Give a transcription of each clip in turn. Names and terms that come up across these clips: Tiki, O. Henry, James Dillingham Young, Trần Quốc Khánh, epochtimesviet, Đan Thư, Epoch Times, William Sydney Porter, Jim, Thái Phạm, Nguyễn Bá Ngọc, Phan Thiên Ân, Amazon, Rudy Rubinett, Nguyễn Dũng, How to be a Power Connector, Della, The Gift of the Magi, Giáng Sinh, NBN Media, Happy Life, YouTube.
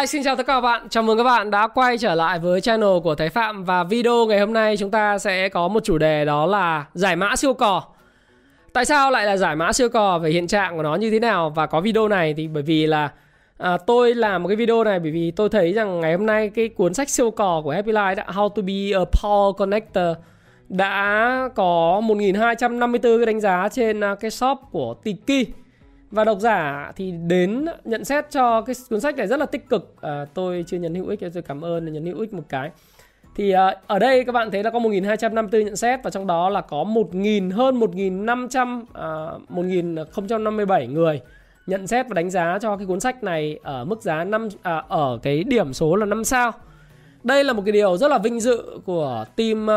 Hi, xin chào tất cả các bạn. Chào mừng các bạn đã quay trở lại với channel của Thái Phạm. Và video ngày hôm nay chúng ta sẽ có một chủ đề, đó là giải mã siêu cò. Tại sao lại là giải mã siêu cò, về hiện trạng của nó như thế nào? Và có video này thì bởi vì là tôi làm một cái video này bởi vì tôi thấy rằng ngày hôm nay cái cuốn sách siêu cò của Happy Life, How to be a Power Connector, đã có 1254 cái đánh giá trên cái shop của Tiki. Và độc giả thì đến nhận xét cho cái cuốn sách này rất là tích cực. Tôi chưa nhấn hữu ích, tôi cảm ơn nhấn hữu ích một cái. Thì ở đây các bạn thấy là có 1254 nhận xét, và trong đó là có hơn 1057 người nhận xét và đánh giá cho cái cuốn sách này ở mức giá ở cái điểm số là 5 sao. Đây là một cái điều rất là vinh dự của team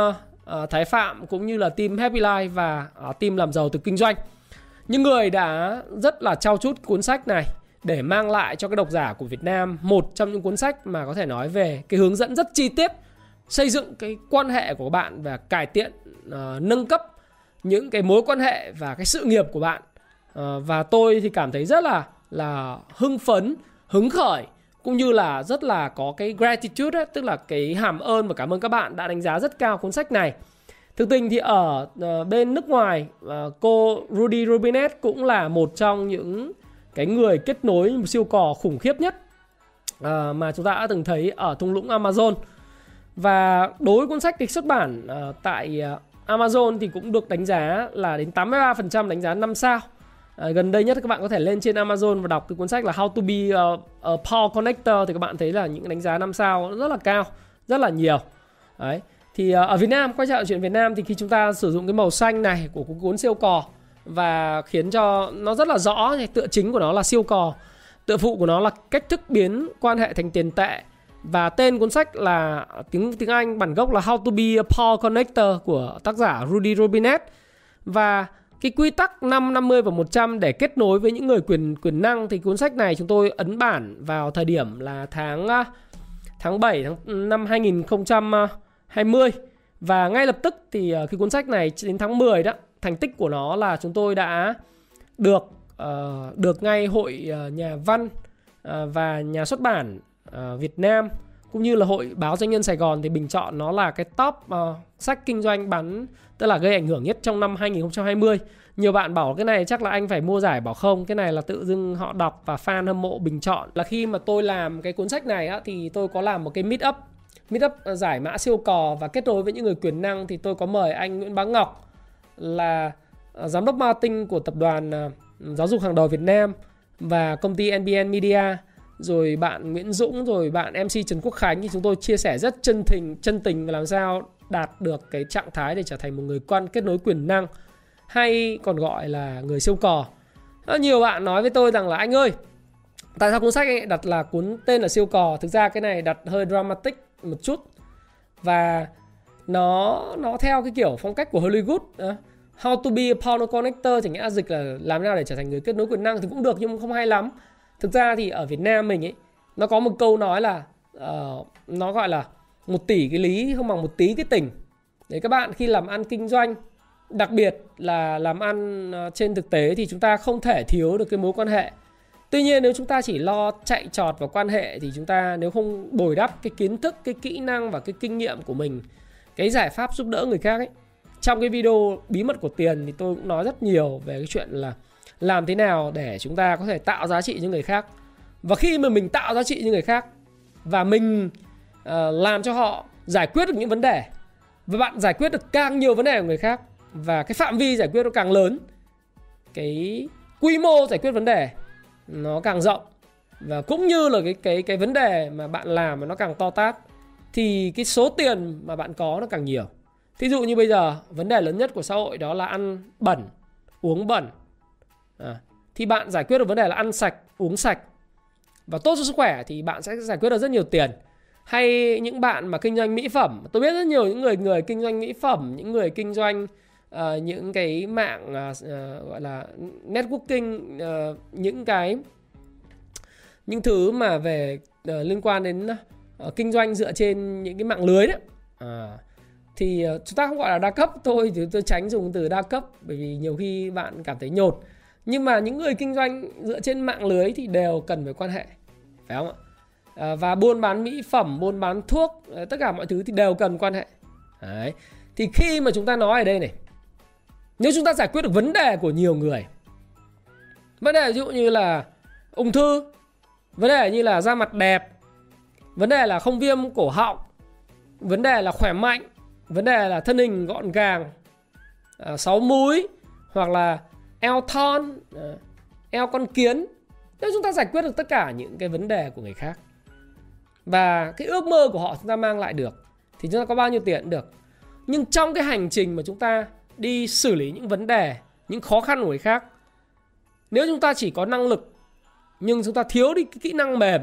Thái Phạm cũng như là team Happy Life và team làm giàu từ kinh doanh. Những người đã rất là trau chuốt cuốn sách này để mang lại cho các độc giả của Việt Nam một trong những cuốn sách mà có thể nói về cái hướng dẫn rất chi tiết xây dựng cái quan hệ của bạn và cải thiện, nâng cấp những cái mối quan hệ và cái sự nghiệp của bạn. Và tôi thì cảm thấy rất là hưng phấn, hứng khởi, cũng như là rất là có cái gratitude ấy, tức là cái hàm ơn và cảm ơn các bạn đã đánh giá rất cao cuốn sách này. Thực tình thì ở bên nước ngoài, cô Rudy Rubinett cũng là một trong những cái người kết nối một siêu cò khủng khiếp nhất mà chúng ta đã từng thấy ở thung lũng Amazon. Và đối với cuốn sách được xuất bản tại Amazon thì cũng được đánh giá là đến 83% đánh giá 5 sao. Gần đây nhất các bạn có thể lên trên Amazon và đọc cái cuốn sách là How to be a Power Connector, thì các bạn thấy là những đánh giá 5 sao rất là cao, rất là nhiều. Đấy. Thì ở Việt Nam, quay trở lại chuyện Việt Nam, thì khi chúng ta sử dụng cái màu xanh này của cuốn siêu cò và khiến cho nó rất là rõ, tựa chính của nó là siêu cò, tựa phụ của nó là cách thức biến quan hệ thành tiền tệ, và tên cuốn sách là tiếng Anh bản gốc là How to be a Power Connector của tác giả Rudy Rubinett. Và cái quy tắc 5, 50 và 100 để kết nối với những người quyền năng, thì cuốn sách này chúng tôi ấn bản vào thời điểm là tháng 7 năm 2020. Và ngay lập tức thì cái cuốn sách này đến tháng 10 đó, thành tích của nó là chúng tôi đã được ngay Hội Nhà văn và Nhà xuất bản Việt Nam cũng như là Hội Báo Doanh nhân Sài Gòn thì bình chọn nó là cái top sách kinh doanh tức là gây ảnh hưởng nhất trong năm 2020. Nhiều bạn bảo cái này chắc là anh phải mua giải, bảo không, cái này là tự dưng họ đọc và fan hâm mộ bình chọn. Là khi mà tôi làm cái cuốn sách này á, thì tôi có làm một cái meet up giải mã siêu cò và kết nối với những người quyền năng, thì tôi có mời anh Nguyễn Bá Ngọc là giám đốc marketing của tập đoàn giáo dục hàng đầu Việt Nam và công ty NBN Media, rồi bạn Nguyễn Dũng, rồi bạn MC Trần Quốc Khánh. Thì chúng tôi chia sẻ rất chân tình và làm sao đạt được cái trạng thái để trở thành một người kết nối quyền năng, hay còn gọi là người siêu cò. Nhiều bạn nói với tôi rằng là anh ơi, tại sao cuốn sách ấy đặt là cuốn tên là siêu cò? Thực ra cái này đặt hơi dramatic một chút và nó theo cái kiểu phong cách của Hollywood. How to be a Power Connector chẳng nghĩa là dịch là làm nào để trở thành người kết nối quyền năng thì cũng được, nhưng không hay lắm. Thực ra thì ở Việt Nam mình ấy, nó có một câu nói là nó gọi là 1 tỷ cái lý không bằng 1 tí cái tình. Đấy, các bạn khi làm ăn kinh doanh, đặc biệt là làm ăn trên thực tế, thì chúng ta không thể thiếu được cái mối quan hệ. Tuy nhiên nếu chúng ta chỉ lo chạy trọt vào quan hệ thì chúng ta nếu không bồi đắp cái kiến thức, cái kỹ năng và cái kinh nghiệm của mình, cái giải pháp giúp đỡ người khác ấy. Trong cái video bí mật của tiền thì tôi cũng nói rất nhiều về cái chuyện là làm thế nào để chúng ta có thể tạo giá trị cho người khác. Và khi mà mình tạo giá trị cho người khác và mình làm cho họ giải quyết được những vấn đề, và bạn giải quyết được càng nhiều vấn đề của người khác và cái phạm vi giải quyết nó càng lớn, cái quy mô giải quyết vấn đề nó càng rộng, và cũng như là cái vấn đề mà bạn làm mà nó càng to tát, thì cái số tiền mà bạn có nó càng nhiều. Thí dụ như bây giờ vấn đề lớn nhất của xã hội đó là ăn bẩn, uống bẩn. Thì bạn giải quyết được vấn đề là ăn sạch, uống sạch. và tốt cho sức khỏe thì bạn sẽ giải quyết được rất nhiều tiền. Hay những bạn mà kinh doanh mỹ phẩm, tôi biết rất nhiều những người kinh doanh mỹ phẩm, những người kinh doanh những cái mạng gọi là networking, những thứ mà về liên quan đến kinh doanh dựa trên những cái mạng lưới đấy. Thì chúng ta không gọi là đa cấp, tôi tránh dùng từ đa cấp bởi vì nhiều khi bạn cảm thấy nhột. Nhưng mà những người kinh doanh dựa trên mạng lưới thì đều cần phải quan hệ, phải không ạ? Và buôn bán mỹ phẩm, buôn bán thuốc, tất cả mọi thứ thì đều cần quan hệ. Đấy. Thì khi mà chúng ta nói ở đây này, nếu chúng ta giải quyết được vấn đề của nhiều người, vấn đề ví dụ như là ung thư, vấn đề như là da mặt đẹp, vấn đề là không viêm cổ họng, vấn đề là khỏe mạnh, vấn đề là thân hình gọn gàng, 6 múi, hoặc là eo thon, eo con kiến. Nếu chúng ta giải quyết được tất cả những cái vấn đề của người khác và cái ước mơ của họ chúng ta mang lại được, thì chúng ta có bao nhiêu tiền cũng được. Nhưng trong cái hành trình mà chúng ta đi xử lý những vấn đề, những khó khăn của người khác, nếu chúng ta chỉ có năng lực nhưng chúng ta thiếu đi cái kỹ năng mềm,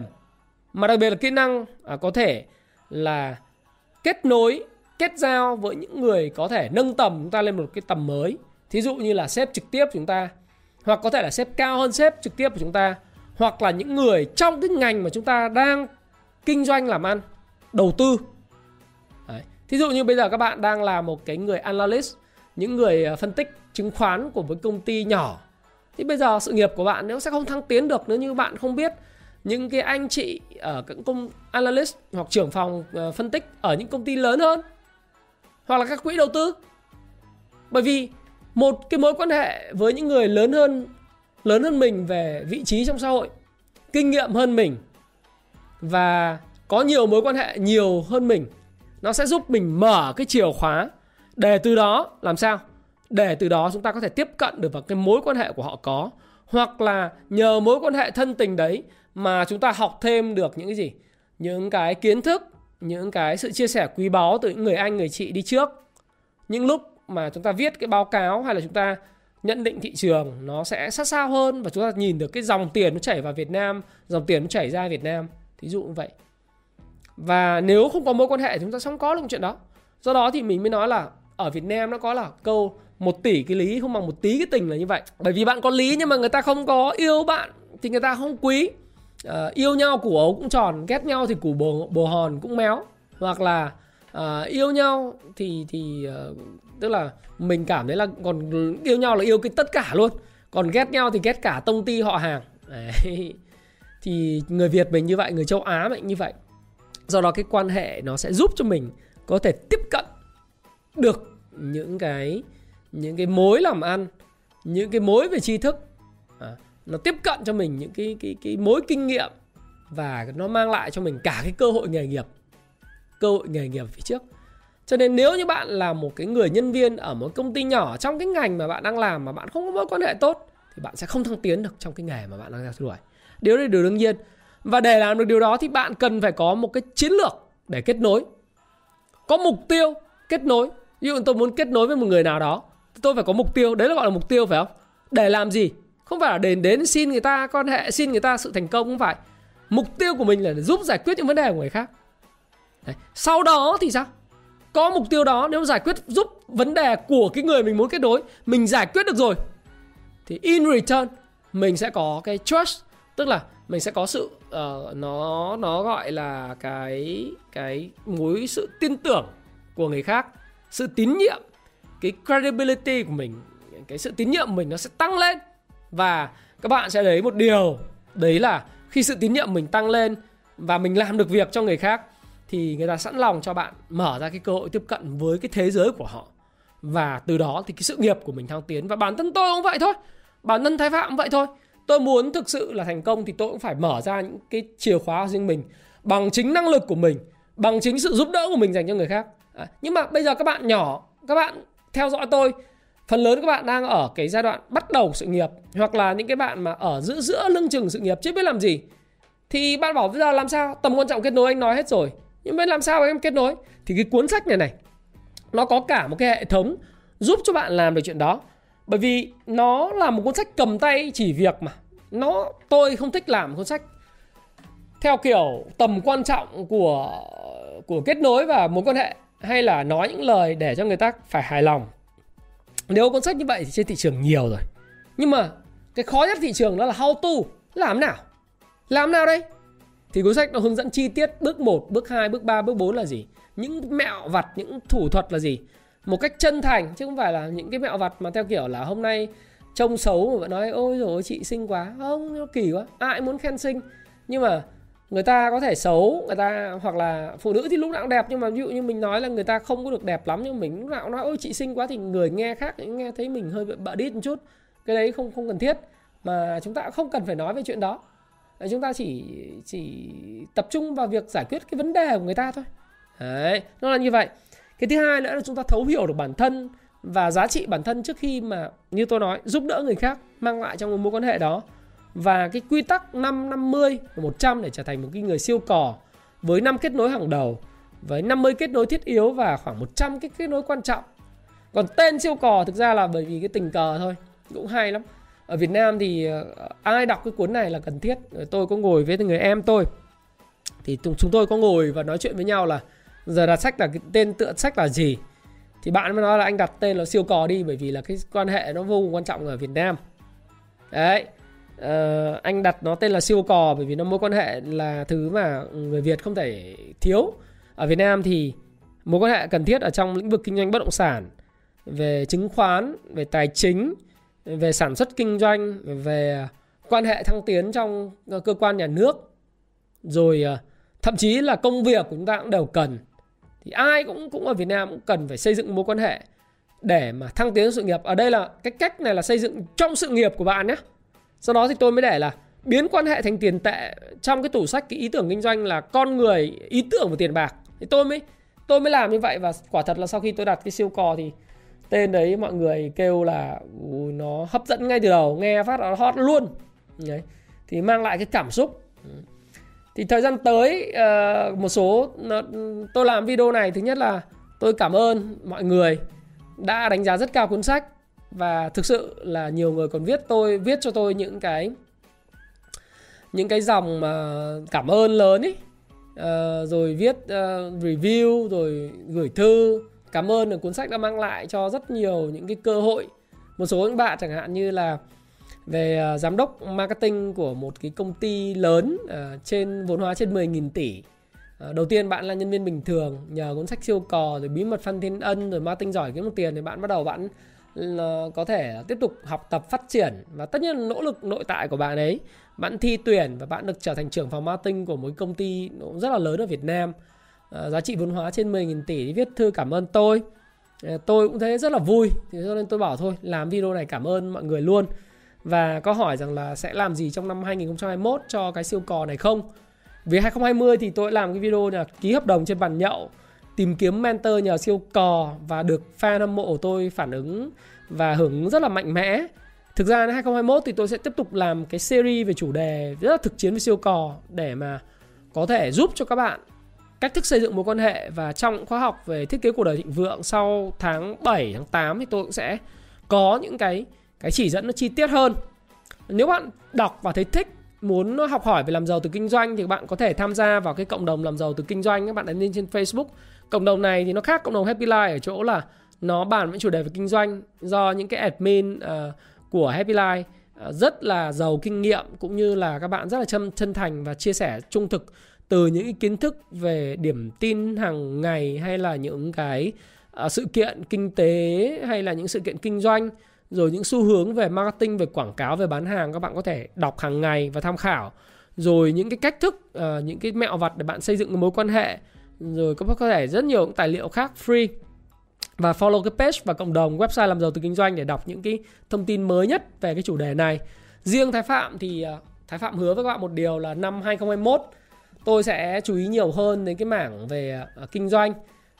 mà đặc biệt là kỹ năng có thể là kết nối, kết giao với những người có thể nâng tầm chúng ta lên một cái tầm mới. Thí dụ như là sếp trực tiếp của chúng ta, hoặc có thể là sếp cao hơn sếp trực tiếp của chúng ta, hoặc là những người trong cái ngành mà chúng ta đang kinh doanh làm ăn, đầu tư. Đấy. Thí dụ như bây giờ các bạn đang là một cái người analyst, những người phân tích chứng khoán của một công ty nhỏ, thì bây giờ sự nghiệp của bạn nếu sẽ không thăng tiến được nếu như bạn không biết những cái anh chị ở các công analyst hoặc trưởng phòng phân tích ở những công ty lớn hơn, hoặc là các quỹ đầu tư. Bởi vì một cái mối quan hệ với những người lớn hơn mình về vị trí trong xã hội, kinh nghiệm hơn mình và có nhiều mối quan hệ nhiều hơn mình, nó sẽ giúp mình mở cái chìa khóa để từ đó làm sao? Để từ đó chúng ta có thể tiếp cận được vào cái mối quan hệ của họ có, hoặc là nhờ mối quan hệ thân tình đấy mà chúng ta học thêm được những cái gì? Những cái kiến thức, những cái sự chia sẻ quý báu từ những người anh, người chị đi trước. Những lúc mà chúng ta viết cái báo cáo hay là chúng ta nhận định thị trường, nó sẽ sát sao hơn và chúng ta nhìn được cái dòng tiền nó chảy vào Việt Nam, dòng tiền nó chảy ra Việt Nam, thí dụ như vậy. Và nếu không có mối quan hệ chúng ta sẽ không có được chuyện đó. Do đó thì mình mới nói là ở Việt Nam nó có là câu 1 tỷ cái lý không bằng 1 tí cái tình, là như vậy. Bởi vì bạn có lý nhưng mà người ta không có yêu bạn thì người ta không quý. Yêu nhau củ ấu cũng tròn, ghét nhau thì củ bồ hòn cũng méo. Hoặc là yêu nhau thì tức là mình cảm thấy là còn yêu nhau là yêu cái tất cả luôn, còn ghét nhau thì ghét cả tông ty họ hàng. Đấy. Thì người Việt mình như vậy, người châu Á mình như vậy. Do đó cái quan hệ nó sẽ giúp cho mình có thể tiếp cận được những cái mối làm ăn, những cái mối về tri thức, nó tiếp cận cho mình những cái mối kinh nghiệm, và nó mang lại cho mình cả cái cơ hội nghề nghiệp phía trước. Cho nên nếu như bạn là một cái người nhân viên ở một công ty nhỏ trong cái ngành mà bạn đang làm mà bạn không có mối quan hệ tốt thì bạn sẽ không thăng tiến được trong cái nghề mà bạn đang theo đuổi. Điều này điều đương nhiên. Và để làm được điều đó thì bạn cần phải có một cái chiến lược để kết nối, có mục tiêu kết nối. Ví dụ tôi muốn kết nối với một người nào đó, tôi phải có mục tiêu, đấy là gọi là mục tiêu, phải không? Để làm gì? Không phải là đến xin người ta quan hệ, xin người ta sự thành công, không phải. Mục tiêu của mình là giúp giải quyết những vấn đề của người khác. Đấy. Sau đó thì sao? Có mục tiêu đó, nếu giải quyết giúp vấn đề của cái người mình muốn kết nối, mình giải quyết được rồi, thì in return mình sẽ có cái trust, tức là mình sẽ có sự nó gọi là cái mối sự tin tưởng của người khác, sự tín nhiệm, cái credibility của mình, cái sự tín nhiệm của mình nó sẽ tăng lên. Và các bạn sẽ thấy một điều, đấy là khi sự tín nhiệm mình tăng lên và mình làm được việc cho người khác thì người ta sẵn lòng cho bạn mở ra cái cơ hội tiếp cận với cái thế giới của họ. Và từ đó thì cái sự nghiệp của mình thăng tiến. Và bản thân tôi cũng vậy thôi, bản thân Thái Phạm cũng vậy thôi. Tôi muốn thực sự là thành công thì tôi cũng phải mở ra những cái chìa khóa của riêng mình, bằng chính năng lực của mình, bằng chính sự giúp đỡ của mình dành cho người khác. Nhưng mà bây giờ các bạn nhỏ, các bạn theo dõi tôi, phần lớn các bạn đang ở cái giai đoạn bắt đầu sự nghiệp, hoặc là những cái bạn mà ở giữa lưng chừng sự nghiệp chưa biết làm gì. Thì bạn bảo bây giờ làm sao? Tầm quan trọng kết nối anh nói hết rồi, nhưng mà làm sao em kết nối? Thì cái cuốn sách này nó có cả một cái hệ thống giúp cho bạn làm được chuyện đó. Bởi vì nó là một cuốn sách cầm tay chỉ việc mà. Tôi không thích làm cuốn sách theo kiểu tầm quan trọng của kết nối và mối quan hệ, hay là nói những lời để cho người ta phải hài lòng. Nếu cuốn sách như vậy thì trên thị trường nhiều rồi. Nhưng mà cái khó nhất thị trường đó là how to, làm nào? Làm nào đây? Thì cuốn sách nó hướng dẫn chi tiết bước 1, bước 2, bước 3, bước 4 là gì? Những mẹo vặt, những thủ thuật là gì? Một cách chân thành, chứ không phải là những cái mẹo vặt mà theo kiểu là hôm nay trông xấu mà vẫn nói ôi dồi ôi chị xinh quá. Không, nó kỳ quá, ai muốn khen xinh. Nhưng mà người ta có thể xấu, người ta hoặc là phụ nữ thì lúc nào cũng đẹp, nhưng mà ví dụ như mình nói là người ta không có được đẹp lắm, nhưng mà mình lúc nào cũng nói ôi chị xinh quá thì người nghe khác nghe thấy mình hơi bạ đít một chút. Cái đấy không cần thiết, mà chúng ta không cần phải nói về chuyện đó. Chúng ta chỉ tập trung vào việc giải quyết cái vấn đề của người ta thôi. Đấy, nó là như vậy. Cái thứ hai nữa là chúng ta thấu hiểu được bản thân và giá trị bản thân trước khi mà, như tôi nói, giúp đỡ người khác, mang lại trong mối quan hệ đó. Và cái quy tắc 5, 50 và 100 để trở thành một cái người siêu cò, với 5 kết nối hàng đầu, với 50 kết nối thiết yếu và khoảng 100 cái kết nối quan trọng. Còn tên siêu cò thực ra là bởi vì cái tình cờ thôi, cũng hay lắm. Ở Việt Nam thì ai đọc cái cuốn này là cần thiết. Tôi có ngồi với người em tôi, thì chúng tôi có ngồi và nói chuyện với nhau là giờ đặt sách là cái tên tựa sách là gì. Thì bạn mới nói là anh đặt tên là siêu cò đi, bởi vì là cái quan hệ nó vô cùng quan trọng ở Việt Nam. Đấy, anh đặt nó tên là siêu cò bởi vì nó mối quan hệ là thứ mà người Việt không thể thiếu. Ở Việt Nam thì mối quan hệ cần thiết ở trong lĩnh vực kinh doanh bất động sản, về chứng khoán, về tài chính, về sản xuất kinh doanh, về quan hệ thăng tiến trong cơ quan nhà nước, rồi thậm chí là công việc của chúng ta cũng đều cần. Thì ai cũng ở Việt Nam cũng cần phải xây dựng mối quan hệ để mà thăng tiến sự nghiệp. Ở đây là cái cách này là xây dựng trong sự nghiệp của bạn nhé. Sau đó thì tôi mới để là biến quan hệ thành tiền tệ. Trong cái tủ sách, cái ý tưởng kinh doanh là con người, ý tưởng và tiền bạc. Thì tôi mới làm như vậy, và quả thật là sau khi tôi đặt cái siêu cò thì tên đấy mọi người kêu là nó hấp dẫn ngay từ đầu, nghe phát nó hot luôn đấy. Thì mang lại cái cảm xúc. Thì thời gian tới một số tôi làm video này, thứ nhất là tôi cảm ơn mọi người đã đánh giá rất cao cuốn sách. Và thực sự là nhiều người còn viết cho tôi những cái dòng mà cảm ơn lớn ấy, rồi viết review, rồi gửi thư cảm ơn được cuốn sách đã mang lại cho rất nhiều những cái cơ hội. Một số những bạn chẳng hạn như là về giám đốc marketing của một cái công ty lớn, trên vốn hóa trên 10.000 tỷ. Đầu tiên bạn là nhân viên bình thường, nhờ cuốn sách siêu cò, rồi bí mật Phan Thiên Ân, rồi marketing giỏi kiếm được tiền, thì bạn bắt đầu bạn có thể tiếp tục học tập phát triển. Và tất nhiên là nỗ lực nội tại của bạn ấy, bạn thi tuyển và bạn được trở thành trưởng phòng marketing của một công ty rất là lớn ở Việt Nam. Giá trị vốn hóa trên 10.000 tỷ viết thư cảm ơn tôi. Tôi cũng thấy rất là vui, thế nên tôi bảo thôi làm video này cảm ơn mọi người luôn. Và có hỏi rằng là sẽ làm gì trong năm 2021 cho cái siêu cò này không. Vì 2020 thì tôi làm cái video là ký hợp đồng trên bàn nhậu, tìm kiếm mentor nhờ siêu cò, và được fan hâm mộ của tôi phản ứng và hưởng ứng rất là mạnh mẽ. Thực ra năm 2021 thì tôi sẽ tiếp tục làm cái series về chủ đề rất là thực chiến với siêu cò, để mà có thể giúp cho các bạn cách thức xây dựng mối quan hệ. Và trong khóa học về thiết kế cuộc đời thịnh vượng sau tháng 7, tháng 8 thì tôi cũng sẽ có những cái chỉ dẫn nó chi tiết hơn. Nếu bạn đọc và thấy thích, muốn học hỏi về làm giàu từ kinh doanh thì bạn có thể tham gia vào cái cộng đồng làm giàu từ kinh doanh. Các bạn đánh lên trên Facebook. Cộng đồng này thì nó khác cộng đồng Happy Life ở chỗ là nó bàn với chủ đề về kinh doanh, do những cái admin của Happy Life rất là giàu kinh nghiệm, cũng như là các bạn rất là chân thành và chia sẻ trung thực từ những kiến thức về điểm tin hàng ngày, hay là những cái sự kiện kinh tế, hay là những sự kiện kinh doanh, rồi những xu hướng về marketing, về quảng cáo, về bán hàng. Các bạn có thể đọc hàng ngày và tham khảo. Rồi những cái cách thức, những cái mẹo vặt để bạn xây dựng mối quan hệ. Rồi các bạn có thể rất nhiều những tài liệu khác free. Và follow cái page và cộng đồng website làm giàu từ kinh doanh để đọc những cái thông tin mới nhất về cái chủ đề này. Riêng Thái Phạm thì Thái Phạm hứa với các bạn một điều là năm 2021 tôi sẽ chú ý nhiều hơn đến cái mảng về kinh doanh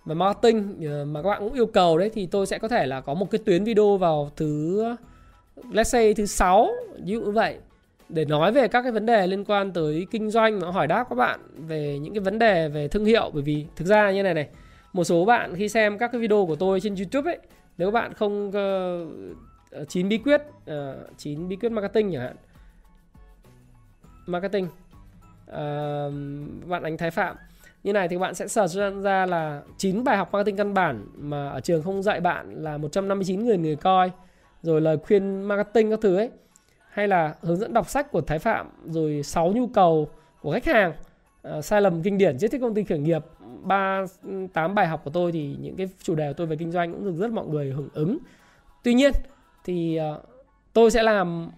và marketing mà các bạn cũng yêu cầu đấy. Thì tôi sẽ có thể là có một cái tuyến video vào thứ 6, ví dụ như vậy, để nói về các cái vấn đề liên quan tới kinh doanh, mà hỏi đáp các bạn về những cái vấn đề về thương hiệu. Bởi vì thực ra như này, một số bạn khi xem các cái video của tôi trên YouTube ấy, nếu các bạn không 9 bí quyết marketing chẳng hạn, marketing bạn đánh Thái Phạm như này thì các bạn sẽ search ra là 9 bài học marketing căn bản mà ở trường không dạy bạn, là 159 người coi, rồi lời khuyên marketing các thứ ấy, hay là hướng dẫn đọc sách của Thái Phạm, rồi 6 nhu cầu của khách hàng, sai lầm kinh điển, triết thích công ty khởi nghiệp, 8 bài học của tôi. Thì những cái chủ đề của tôi về kinh doanh cũng được rất mọi người hưởng ứng. Tuy nhiên thì tôi sẽ làm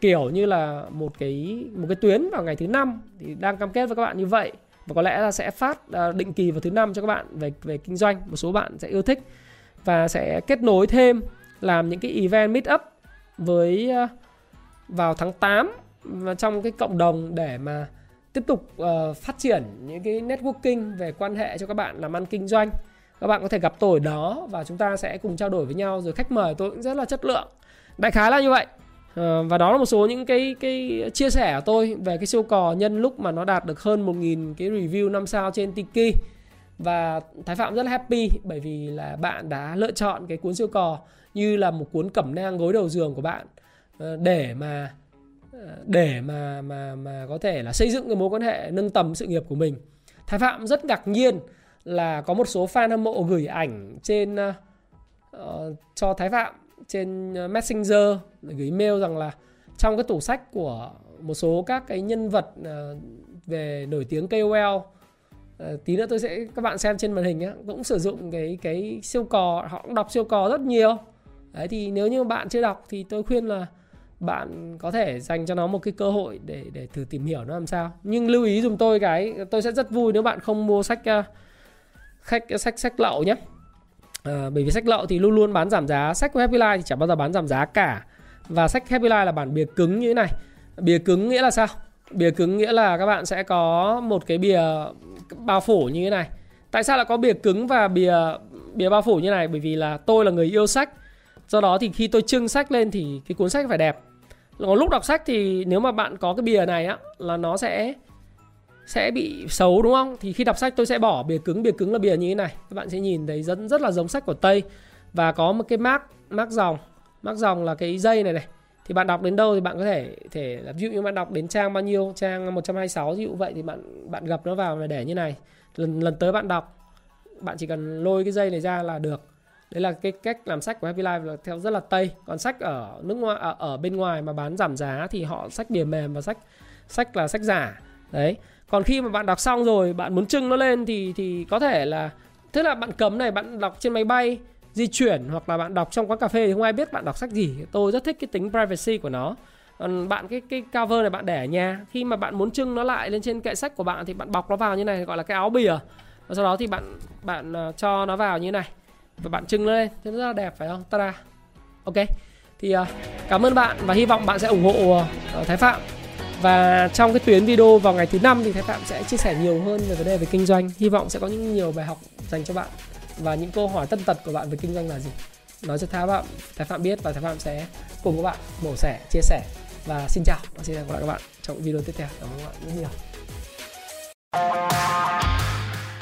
kiểu như là một cái tuyến vào ngày thứ 5, thì đang cam kết với các bạn như vậy, và có lẽ là sẽ phát định kỳ vào thứ 5 cho các bạn về kinh doanh. Một số bạn sẽ yêu thích và sẽ kết nối thêm, làm những cái event meet up với vào tháng 8 trong cái cộng đồng để mà tiếp tục phát triển những cái networking về quan hệ cho các bạn làm ăn kinh doanh. Các bạn có thể gặp tôi ở đó và chúng ta sẽ cùng trao đổi với nhau, rồi khách mời tôi cũng rất là chất lượng. Đại khái là như vậy. Và đó là một số những cái chia sẻ của tôi về cái siêu cò nhân lúc mà nó đạt được hơn 1000 cái review 5 sao trên Tiki. Và Thái Phạm rất là happy bởi vì là bạn đã lựa chọn cái cuốn siêu cò như là một cuốn cẩm nang gối đầu giường của bạn để mà có thể là xây dựng cái mối quan hệ, nâng tầm sự nghiệp của mình. Thái Phạm rất ngạc nhiên là có một số fan hâm mộ gửi ảnh trên cho Thái Phạm trên Messenger, gửi mail rằng là trong cái tủ sách của một số các cái nhân vật về nổi tiếng KOL, tí nữa tôi sẽ các bạn xem trên màn hình á, cũng sử dụng cái siêu cò, họ cũng đọc siêu cò rất nhiều. Đấy, thì nếu như bạn chưa đọc thì tôi khuyên là bạn có thể dành cho nó một cái cơ hội để thử tìm hiểu nó làm sao. Nhưng lưu ý dùm tôi cái, tôi sẽ rất vui nếu bạn không mua sách lậu nhé. Bởi vì sách lậu thì luôn luôn bán giảm giá. Sách của Happy Life thì chẳng bao giờ bán giảm giá cả. Và sách Happy Life là bản bìa cứng như thế này. Bìa cứng nghĩa là sao? Bìa cứng nghĩa là các bạn sẽ có một cái bìa bao phủ như thế này. Tại sao lại có bìa cứng và bìa bao phủ như này? Bởi vì là tôi là người yêu sách. Do đó thì khi tôi trưng sách lên thì cái cuốn sách phải đẹp. Còn lúc đọc sách thì nếu mà bạn có cái bìa này á, là nó sẽ bị xấu, đúng không? Thì khi đọc sách tôi sẽ bỏ bìa cứng. Bìa cứng là bìa như thế này. Các bạn sẽ nhìn thấy rất là giống sách của Tây. Và có một cái mác dòng. Mác dòng là cái dây này này. Thì bạn đọc đến đâu thì bạn có thể là, ví dụ như bạn đọc đến trang bao nhiêu, trang 126 ví dụ vậy, thì bạn gập nó vào và để như này. Lần tới bạn đọc, bạn chỉ cần lôi cái dây này ra là được. Đấy là cái cách làm sách của Happy Life là theo rất là Tây. Còn sách ở nước ngoài, ở bên ngoài mà bán giảm giá thì họ sách bìa mềm và sách là sách giả. Đấy. Còn khi mà bạn đọc xong rồi, bạn muốn trưng nó lên thì có thể là, tức là bạn cấm này, bạn đọc trên máy bay, di chuyển, hoặc là bạn đọc trong quán cà phê thì không ai biết bạn đọc sách gì. Tôi rất thích cái tính privacy của nó. Còn bạn cái cover này bạn để ở nhà, khi mà bạn muốn trưng nó lại lên trên kệ sách của bạn thì bạn bọc nó vào như này, gọi là cái áo bìa. Và sau đó thì bạn cho nó vào như này và bạn trưng nó lên, rất là đẹp phải không? Ta-da. Ok. Thì cảm ơn bạn và hy vọng bạn sẽ ủng hộ Thái Phạm. Và trong cái tuyến video vào ngày thứ 5 thì Thái Phạm sẽ chia sẻ nhiều hơn về vấn đề về kinh doanh. Hy vọng sẽ có những nhiều bài học dành cho bạn. Và những câu hỏi tân tật của bạn về kinh doanh là gì, nói cho Thái Phạm biết, và Thái Phạm sẽ cùng các bạn mổ xẻ, chia sẻ. Và xin chào và xin hẹn gặp lại các bạn trong video tiếp theo. Cảm ơn các bạn rất nhiều.